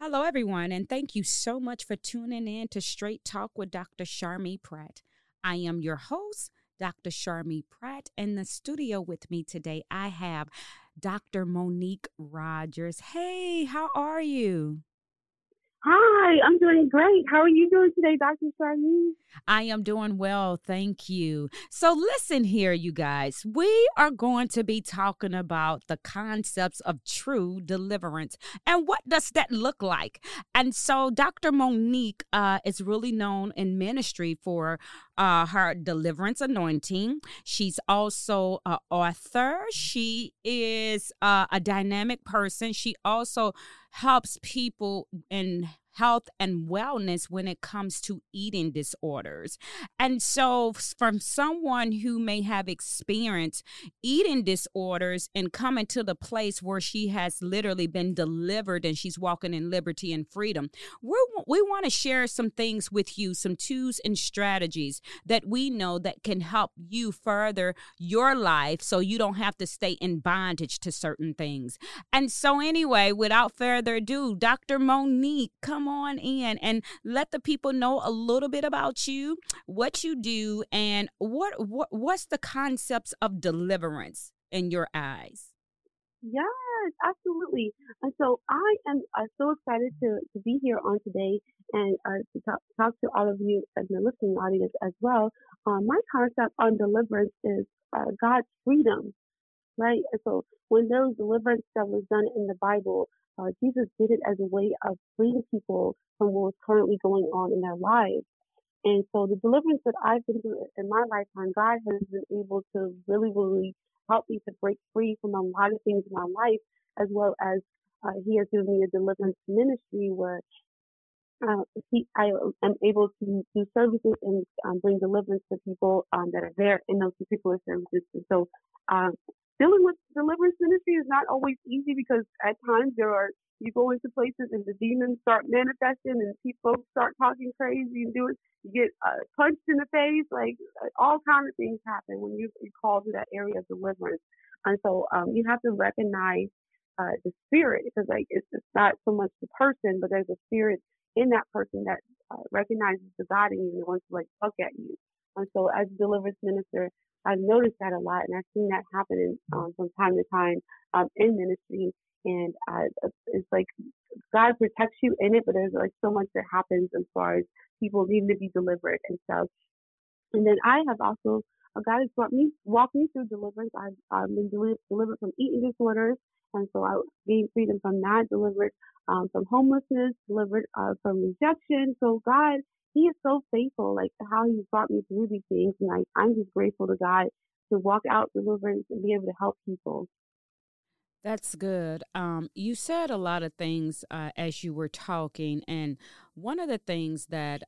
Hello, everyone, and thank you so much for tuning in to Straight Talk with Dr. Charmy Pratt. I am your host, Dr. Charmy Pratt. In the studio with me today, I have Dr. Monique Rogers. Hey, how are you? Hi, I'm doing great. How are you doing today, Dr. Charmy? I am doing well, thank you. So listen here, you guys. We are going to be talking about the concepts of true deliverance and what does that look like. And so Dr. Monique is really known in ministry for her deliverance anointing. She's also an author. She is a dynamic person. She also helps people in health and wellness when it comes to eating disorders. And so from someone who may have experienced eating disorders and coming to the place where she has literally been delivered and she's walking in liberty and freedom, we want to share some things with you, some tools and strategies that we know that can help you further your life so you don't have to stay in bondage to certain things. And so anyway, without further ado, Dr. Monique, come on in and let the people know a little bit about you, what you do, and what's the concepts of deliverance in your eyes. Yes, absolutely. And so I am so excited to be here on today and to talk to all of you in the listening audience as well. My concept on deliverance is God's freedom, right? And so when there was deliverance that was done in the Bible, Jesus did it as a way of freeing people from what was currently going on in their lives. And so the deliverance that I've been through in my lifetime, God has been able to really, really help me to break free from a lot of things in my life, as well as he has given me a deliverance ministry where I am able to do services and bring deliverance to people that are there in those particular services. And so dealing with deliverance ministry is not always easy because at times you go into places and the demons start manifesting and people start talking crazy and you get punched in the face, like all kinds of things happen when you're called to that area of deliverance. And so you have to recognize the spirit because like it's not so much the person, but there's a spirit in that person that recognizes the God in you and wants to like look at you. And so as a deliverance minister, I've noticed that a lot, and I've seen that happen from time to time in ministry. And it's like God protects you in it, but there's like so much that happens as far as people needing to be delivered and stuff. And then I have also, God has walked me through deliverance. I've been delivered from eating disorders, and so I gained freedom from that, delivered from homelessness, delivered from rejection. So God, he is so faithful, like how he's brought me through these things. And like, I'm just grateful to God to walk out deliverance and be able to help people. That's good. You said a lot of things as you were talking. And one of the things that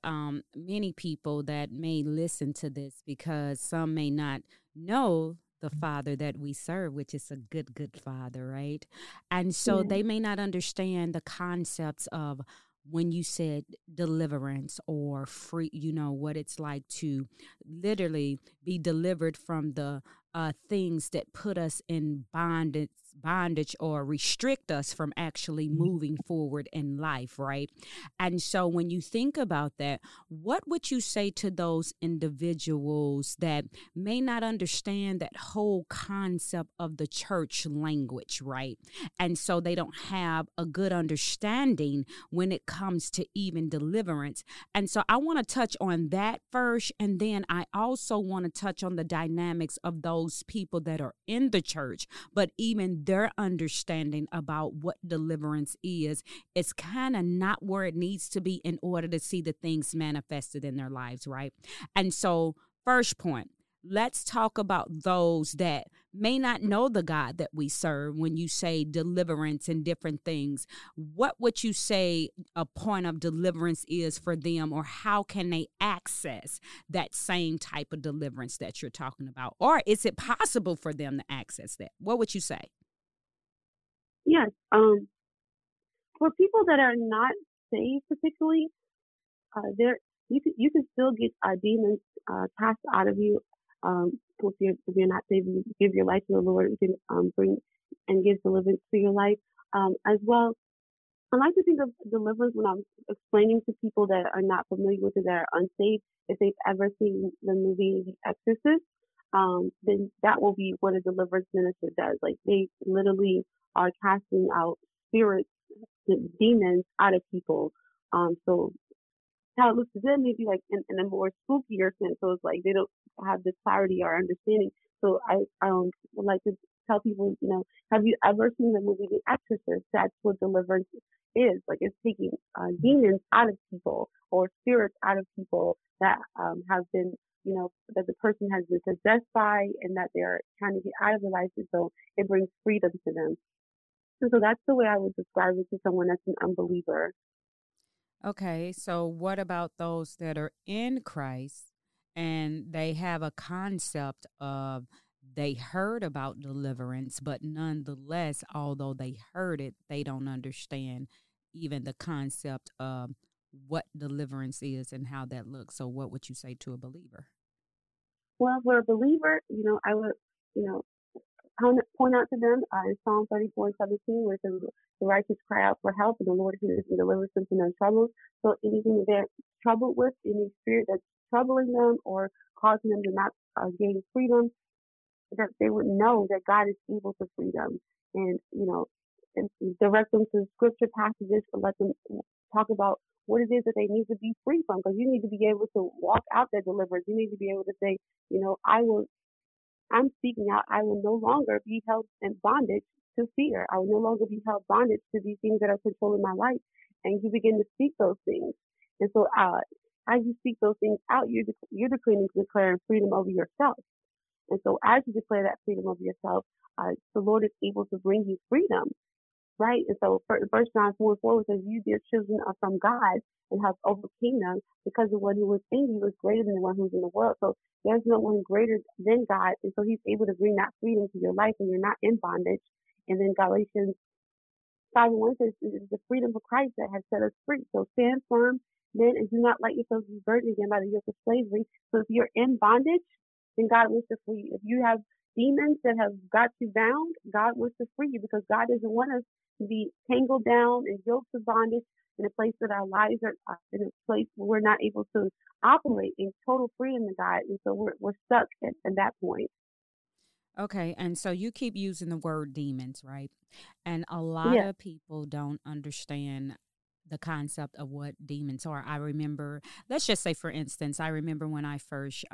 many people that may listen to this, because some may not know the Father that we serve, which is a good, good Father, right? And so They may not understand the concepts of when you said deliverance or free, you know, what it's like to literally be delivered from the things that put us in bondage or restrict us from actually moving forward in life, right? And so when you think about that, what would you say to those individuals that may not understand that whole concept of the church language, right? And so they don't have a good understanding when it comes to even deliverance. And so I want to touch on that first, and then I also want to touch on the dynamics of those people that are in the church, but even their understanding about what deliverance is, it's kind of not where it needs to be in order to see the things manifested in their lives, right? And so first point, let's talk about those that may not know the God that we serve. When you say deliverance and different things, what would you say a point of deliverance is for them, or how can they access that same type of deliverance that you're talking about? Or is it possible for them to access that? What would you say? Yes. For people that are not saved particularly, you can still get demons cast out of you. If you're not saved, you give your life to the Lord. You can bring and give deliverance to your life as well. I like to think of deliverance when I'm explaining to people that are not familiar with it, that are unsaved. If they've ever seen the movie The Exorcist, then that will be what a deliverance minister does. Like, they literally are casting out spirits, demons out of people. So how it looks to them may be like in a more spookier sense. So it's like they don't have the clarity or understanding. So I would like to tell people, you know, have you ever seen the movie The Exorcist? That's what deliverance is. Like, it's taking demons out of people or spirits out of people that have been, you know, that the person has been possessed by and that they're trying to get out of their life. And so it brings freedom to them. And so that's the way I would describe it to someone that's an unbeliever. Okay, so what about those that are in Christ and they have a concept of, they heard about deliverance, but nonetheless, although they heard it, they don't understand even the concept of what deliverance is and how that looks. So what would you say to a believer? Well, for a believer, you know, I would, you know, point out to them in Psalm 34:17, where the righteous cry out for help, and the Lord hears and delivers them from their troubles. So anything they're troubled with, any spirit that's troubling them or causing them to not gain freedom, that they would know that God is able to free them, and, you know, and direct them to scripture passages and let them talk about what it is that they need to be free from. Because you need to be able to walk out that deliverance. You need to be able to say, you know, I'm speaking out. I will no longer be held in bondage to fear. I will no longer be held bondage to these things that are controlling my life. And you begin to speak those things. And so, as you speak those things out, you're declaring freedom over yourself. And so as you declare that freedom over yourself, the Lord is able to bring you freedom, right? And so 1 John 4:4 says, you, dear children, are from God and have overcome them, because the one who was in you is greater than the one who's in the world. So there's no one greater than God. And so he's able to bring that freedom to your life and you're not in bondage. And then Galatians 5:1 says, it is the freedom of Christ that has set us free. So stand firm, then, and do not let yourself be burdened again by the yoke of slavery. So if you're in bondage, then God wants to free you. If you have demons that have got you bound, God wants to free you, because God doesn't want us to be tangled down and yoked to bondage in a place that our lives are in a place where we're not able to operate in total freedom to God. And so we're stuck at that point. Okay. And so you keep using the word demons, right? And a lot of people don't understand the concept of what demons are. I remember, let's just say, for instance, I remember when I first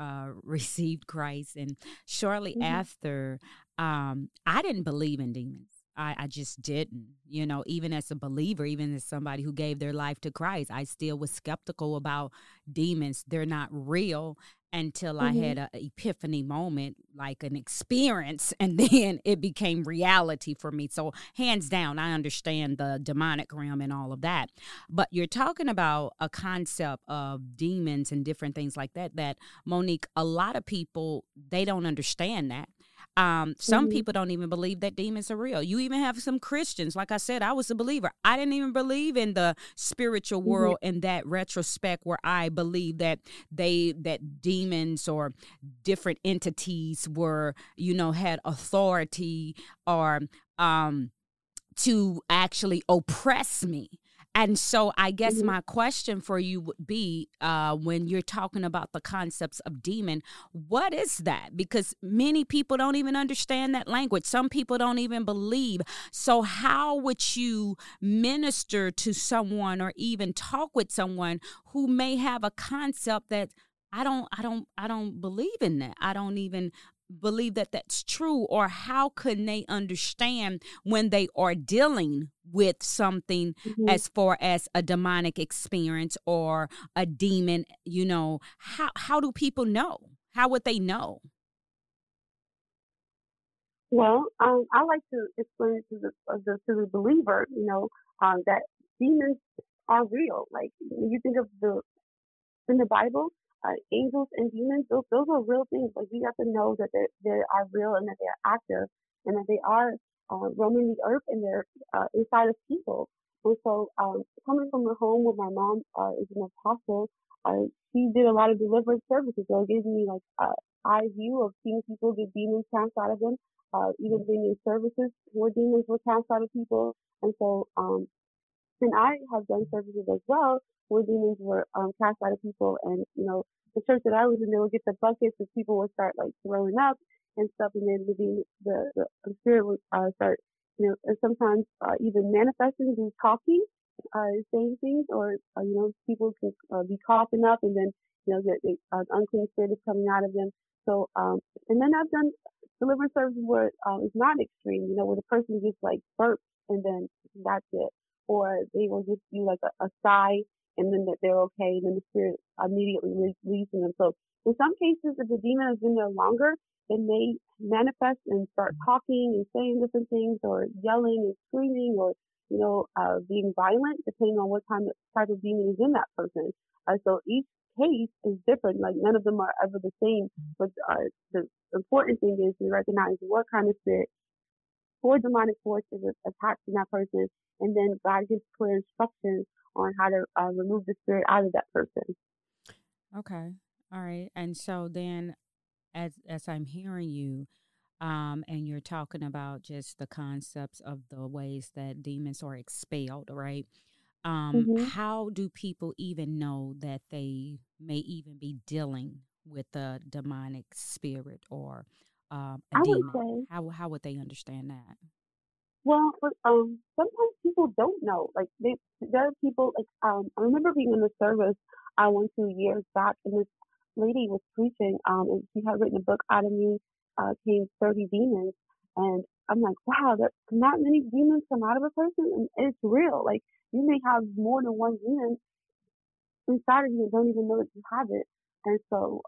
received Christ, and shortly after, I didn't believe in demons. I just didn't, you know, even as a believer, even as somebody who gave their life to Christ, I still was skeptical about demons. They're not real, until I had an epiphany moment, like an experience, and then it became reality for me. So hands down, I understand the demonic realm and all of that. But you're talking about a concept of demons and different things like that, that, Monique, a lot of people, they don't understand that. Some people don't even believe that demons are real. You even have some Christians. Like I said, I was a believer. I didn't even believe in the spiritual world in that retrospect, where I believed that that demons or different entities were, you know, had authority or to actually oppress me. And so I guess my question for you would be, when you're talking about the concepts of demon, what is that? Because many people don't even understand that language. Some people don't even believe. So how would you minister to someone or even talk with someone who may have a concept that I don't believe in that? I don't even believe that that's true. Or how can they understand when they are dealing with something as far as a demonic experience or a demon? You know, how do people know? How would they know? Well, I like to explain it to the believer, you know, that demons are real. Like, when you think of in the Bible, angels and demons, those are real things. Like, you have to know that they are real and that they are active and that they are roaming the earth and they're inside of people. And so coming from a home where my mom is an apostle, she did a lot of deliverance services. So it gave me like eye view of seeing people get demons cast out of them, even being in services where demons were cast out of people. And so, and I have done services as well where demons were cast out of people. And, you know, the church that I was in, they would get the buckets and people would start like throwing up and stuff. And then the spirit would start, you know, and sometimes even manifesting through coughing, saying things, or, you know, people can be coughing up and then, you know, the unclean spirit is coming out of them. So, and then I've done deliverance services where it's not extreme, you know, where the person just like burps and then that's it. Or they will just do like a sigh and then that they're okay and then the spirit immediately leaves them. So in some cases, if the demon has been there longer, it may manifest and start talking and saying different things or yelling and screaming or, you know, being violent depending on what type of demon is in that person. So each case is different. Like none of them are ever the same. But the important thing is to recognize what kind of spirit or demonic force is attached in that person. And then God gives clear instructions on how to remove the spirit out of that person. Okay. All right. And so then as I'm hearing you, and you're talking about just the concepts of the ways that demons are expelled, right? How do people even know that they may even be dealing with a demonic spirit or a demon? How would they understand that? Well, sometimes people don't know. Like, there are people, like, I remember being in the service, I went to years back, and this lady was preaching, and she had written a book, Out of Me Came 30 Demons. And I'm like, wow, that's not many demons come out of a person, and it's real. Like, you may have more than one demon inside of you and don't even know that you have it. And so,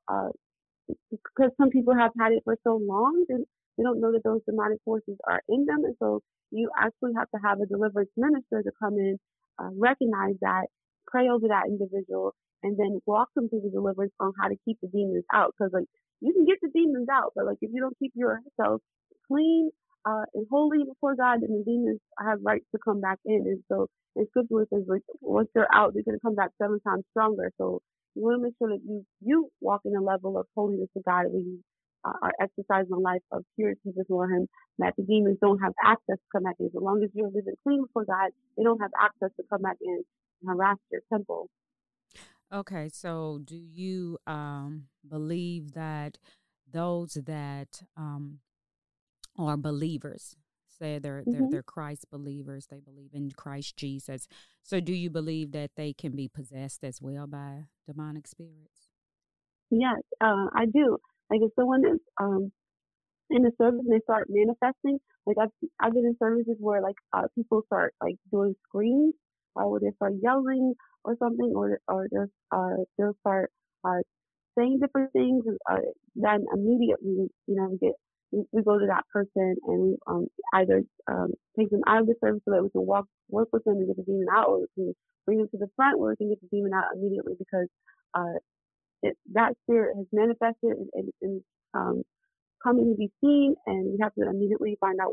because some people have had it for so long, and they don't know that those demonic forces are in them. And so you actually have to have a deliverance minister to come in, recognize that, pray over that individual, and then walk them through the deliverance on how to keep the demons out. Because, like, you can get the demons out, but, like, if you don't keep yourself clean and holy before God, then the demons have rights to come back in. And so in Scripture it says, like, once they're out, they're going to come back 7 times stronger. So you want to make sure that you walk in a level of holiness to God when you are exercising a life of purity before Him, that the demons don't have access to come back in. As long as you're living clean before God, they don't have access to come back in and harass your temple. Okay, so do you believe that those that are believers, say they're Christ believers, they believe in Christ Jesus, so do you believe that they can be possessed as well by demonic spirits? Yes, I do. Like, if someone is in the service and they start manifesting, like, I've been in services where, like, people start, like, doing screams, or they start yelling or something, or they'll start saying different things, then immediately, you know, we go to that person and we either take them out of the service so that we can work with them and get the demon out, or we can bring them to the front where we can get the demon out immediately, because that spirit has manifested and coming to be seen, and we have to immediately find out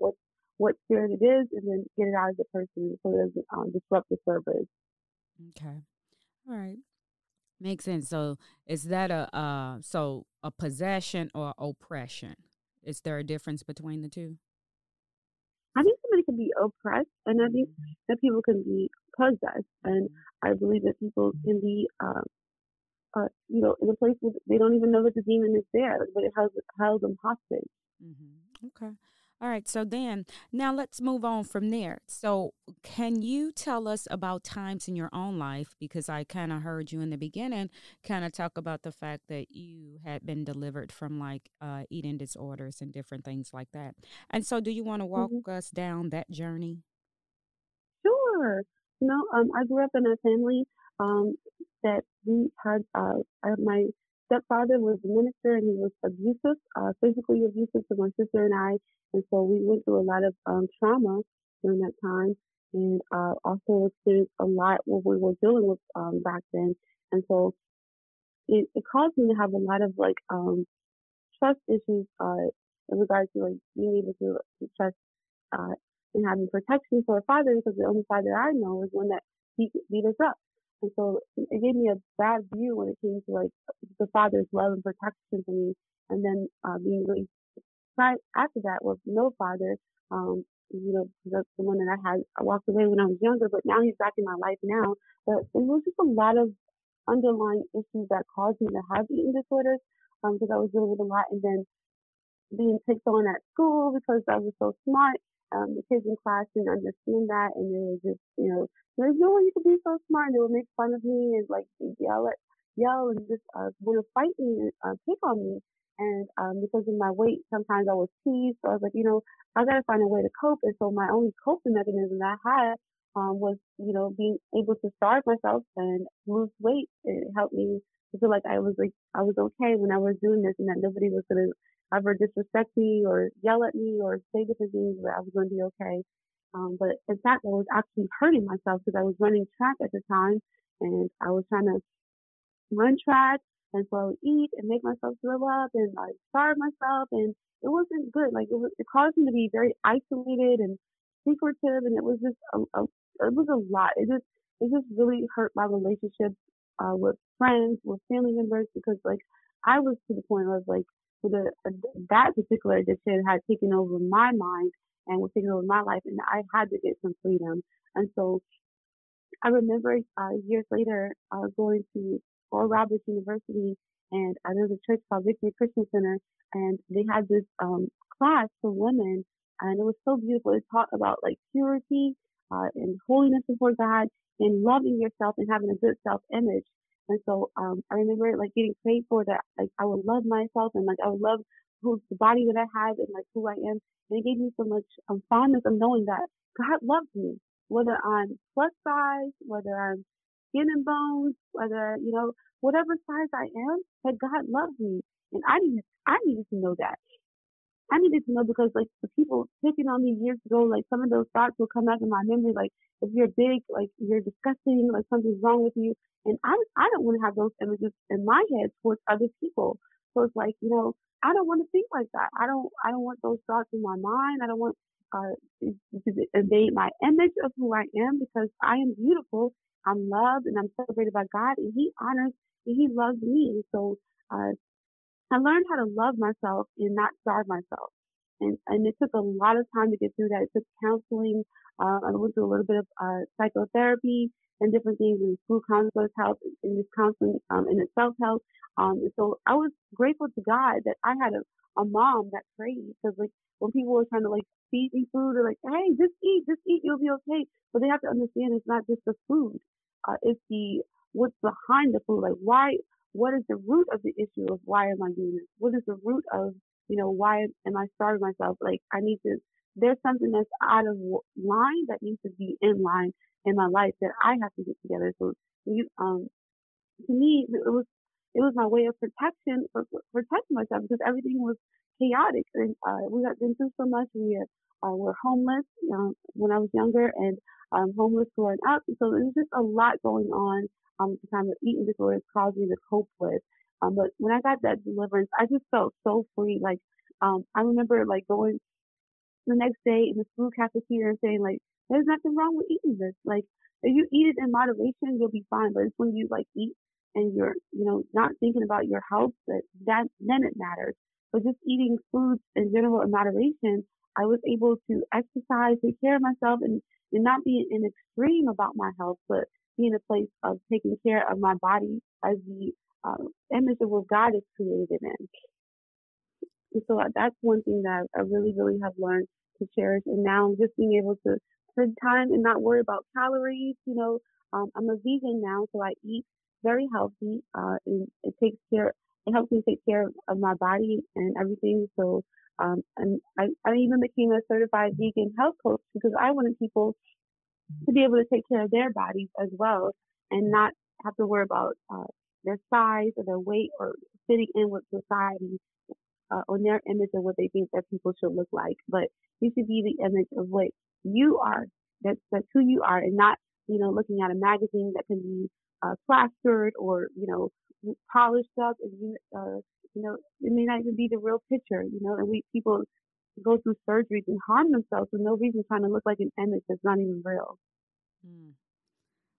what spirit it is and then get it out of the person so it doesn't disrupt the service. Okay. All right. Makes sense. So is that a possession or oppression? Is there a difference between the two? I think somebody can be oppressed, and I think that people can be possessed, and I believe that people can be you know, in a place where they don't even know that the demon is there, but it held them hostage. Mm-hmm. Okay. All right. So then, now let's move on from there. So can you tell us about times in your own life? Because I kind of heard you in the beginning kind of talk about the fact that you had been delivered from, like, eating disorders and different things like that. And so do you want to walk us down that journey? Sure. You know, I grew up in a family that we had, my stepfather was a minister, and he was abusive, physically abusive to my sister and I. And so we went through a lot of trauma during that time, and also experienced a lot what we were dealing with back then. And so it caused me to have a lot of, like, trust issues in regards to, like, being able to trust and having protection for a father, because the only father I know is one that beat us up. And so it gave me a bad view when it came to like the father's love and protection for me. And then being raised after that with no father, the one that I had, I walked away when I was younger, but now he's back in my life now. But it was just a lot of underlying issues that caused me to have eating disorders, because I was dealing with a lot, and then being picked on at school because I was so smart. The kids in class didn't understand that, and it was just, there's no way you could be so smart. And they would make fun of me and like yell and just want to fight me and pick on me. And because of my weight, sometimes I was teased. So I was like, I gotta find a way to cope. And so my only coping mechanism that I had was, being able to starve myself and lose weight. It helped me to feel like I was okay when I was doing this, and that nobody was gonna ever disrespect me or yell at me or say different things, but I was gonna be okay. But in fact, I was actually hurting myself because I was running track at the time, and I was trying to run track. And so I would eat and make myself throw up and like starve myself, and it wasn't good. Like it caused me to be very isolated and secretive, and it was just it was a lot. It just really hurt my relationships with friends, with family members, because like I was to the point of like that particular addiction had taken over my mind and was taking over my life, and I had to get some freedom. And so I remember years later going to Oral Roberts University, and there's a church called Victory Christian Center, and they had this class for women, and it was so beautiful. It taught about like purity and holiness before God, and loving yourself and having a good self-image. And so I remember like getting prayed for that, like I would love myself, and like I would love the body that I had, and like who I am. And it gave me so much fondness of knowing that God loves me, whether I'm plus size, whether I'm skin and bones, whether, whatever size I am, that God loves me. And I needed to know that. I needed to know, because like the people picking on me years ago, like some of those thoughts will come back in my memory, like if you're big, like you're disgusting, like something's wrong with you. And I don't want to have those images in my head towards other people. So it's like, I don't want to think like that. I don't want those thoughts in my mind. I don't want to invade my image of who I am, because I am beautiful. I'm loved and I'm celebrated by God, and He honors and He loves me. So I learned how to love myself and not starve myself. And it took a lot of time to get through that. It took counseling. I went through a little bit of psychotherapy and different things, and school counselors helped, and this counseling and the self-help. And so I was grateful to God that I had a mom that prayed, because like when people were trying to like feed me food, they're like, hey, just eat, you'll be okay. But they have to understand it's not just the food. It's what's behind the food. Like what is the root of the issue of why am I doing this? What is the root of, why am I starving myself? Like there's something that's out of line that needs to be in line in my life that I have to get together. So to me, it was my way of protection, protecting myself, because everything was chaotic. And we had been through so much. We were homeless when I was younger, and homeless growing up. So there was just a lot going on. The time of eating disorders caused me to cope with. But when I got that deliverance, I just felt so free. Like I remember like going the next day in the school cafeteria and saying like, there's nothing wrong with eating this. Like if you eat it in moderation, you'll be fine. But it's when you like eat and you're, not thinking about your health, that then it matters. But just eating foods in general in moderation, I was able to exercise, take care of myself, and not be an extreme about my health, but be in a place of taking care of my body as the image of what God is created in. And so that's one thing that I really, really have learned to cherish. And now just being able to spend time and not worry about calories. I'm a vegan now, so I eat very healthy, and it helps me take care of my body and everything. So, and I even became a certified vegan health coach, because I wanted people to be able to take care of their bodies as well, and not have to worry about their size or their weight or fitting in with society or their image of what they think that people should look like. But you should be the image of what you are. That's who you are, and not, looking at a magazine that can be plastered or, polished up, and it may not even be the real picture, and people go through surgeries and harm themselves with no reason, trying to look like an image that's not even real. Mm.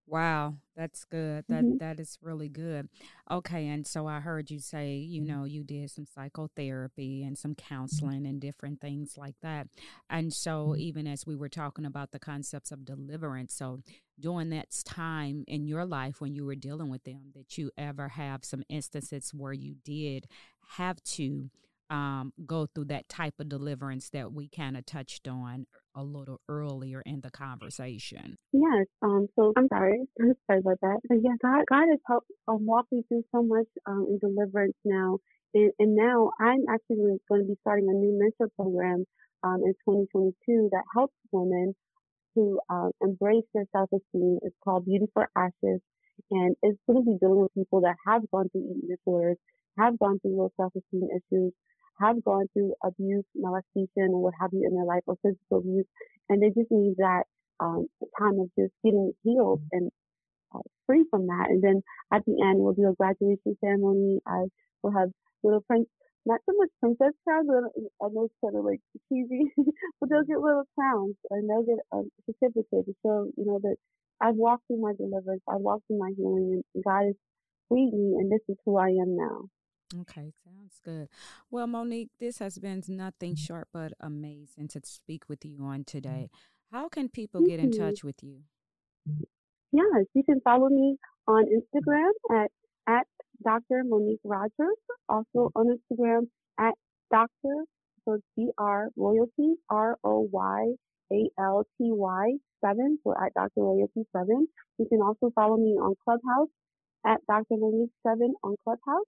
Wow, that's good. That is really good. Okay, and so I heard you say, you know, you did some psychotherapy and some counseling and different things like that. And so even as we were talking about the concepts of deliverance, so during that time in your life when you were dealing with them, did you ever have some instances where you did have to go through that type of deliverance that we kind of touched on a little earlier in the conversation? Yes. So I'm sorry. I'm sorry about that. But yeah, God has helped walk me through so much in deliverance now. And now I'm actually going to be starting a new mentor program in 2022 that helps women to embrace their self-esteem. It's called Beauty for Ashes. And it's going to be dealing with people that have gone through eating disorders, have gone through low self-esteem issues, have gone through abuse, molestation, or what have you in their life, or physical abuse, and they just need that time of just getting healed and free from that. And then at the end, we'll do a graduation ceremony. I will have little prince, not so much princess crowns, I know it's kind of like cheesy, but they'll get little crowns, and they'll get a certificate to show, you know, that I've walked through my deliverance, I've walked through my healing, and God has freed me, and this is who I am now. Okay, sounds good. Well, Monique, this has been nothing short but amazing to speak with you on today. How can people get in touch with you? Yes, you can follow me on Instagram at Dr. Monique Rogers, also on Instagram at Dr. So Dr. Royalty, Royalty 7, so at Dr. Royalty 7. You can also follow me on Clubhouse at Dr. Monique 7 on Clubhouse.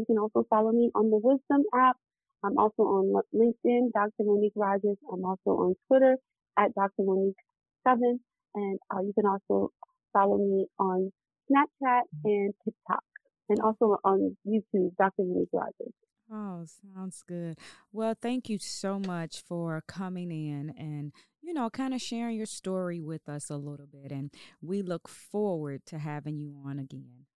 You can also follow me on the Wisdom app. I'm also on LinkedIn, Dr. Monique Rogers. I'm also on Twitter at Dr. Monique7. And you can also follow me on Snapchat and TikTok, and also on YouTube, Dr. Monique Rogers. Oh, sounds good. Well, thank you so much for coming in and, you know, kind of sharing your story with us a little bit. And we look forward to having you on again.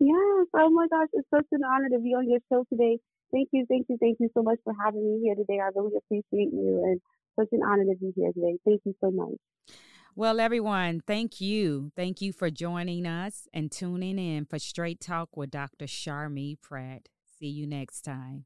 Yes. Oh, my gosh. It's such an honor to be on your show today. Thank you. Thank you. Thank you so much for having me here today. I really appreciate you, and such an honor to be here today. Thank you so much. Well, everyone, thank you. Thank you for joining us and tuning in for Straight Talk with Dr. Charmy Pratt. See you next time.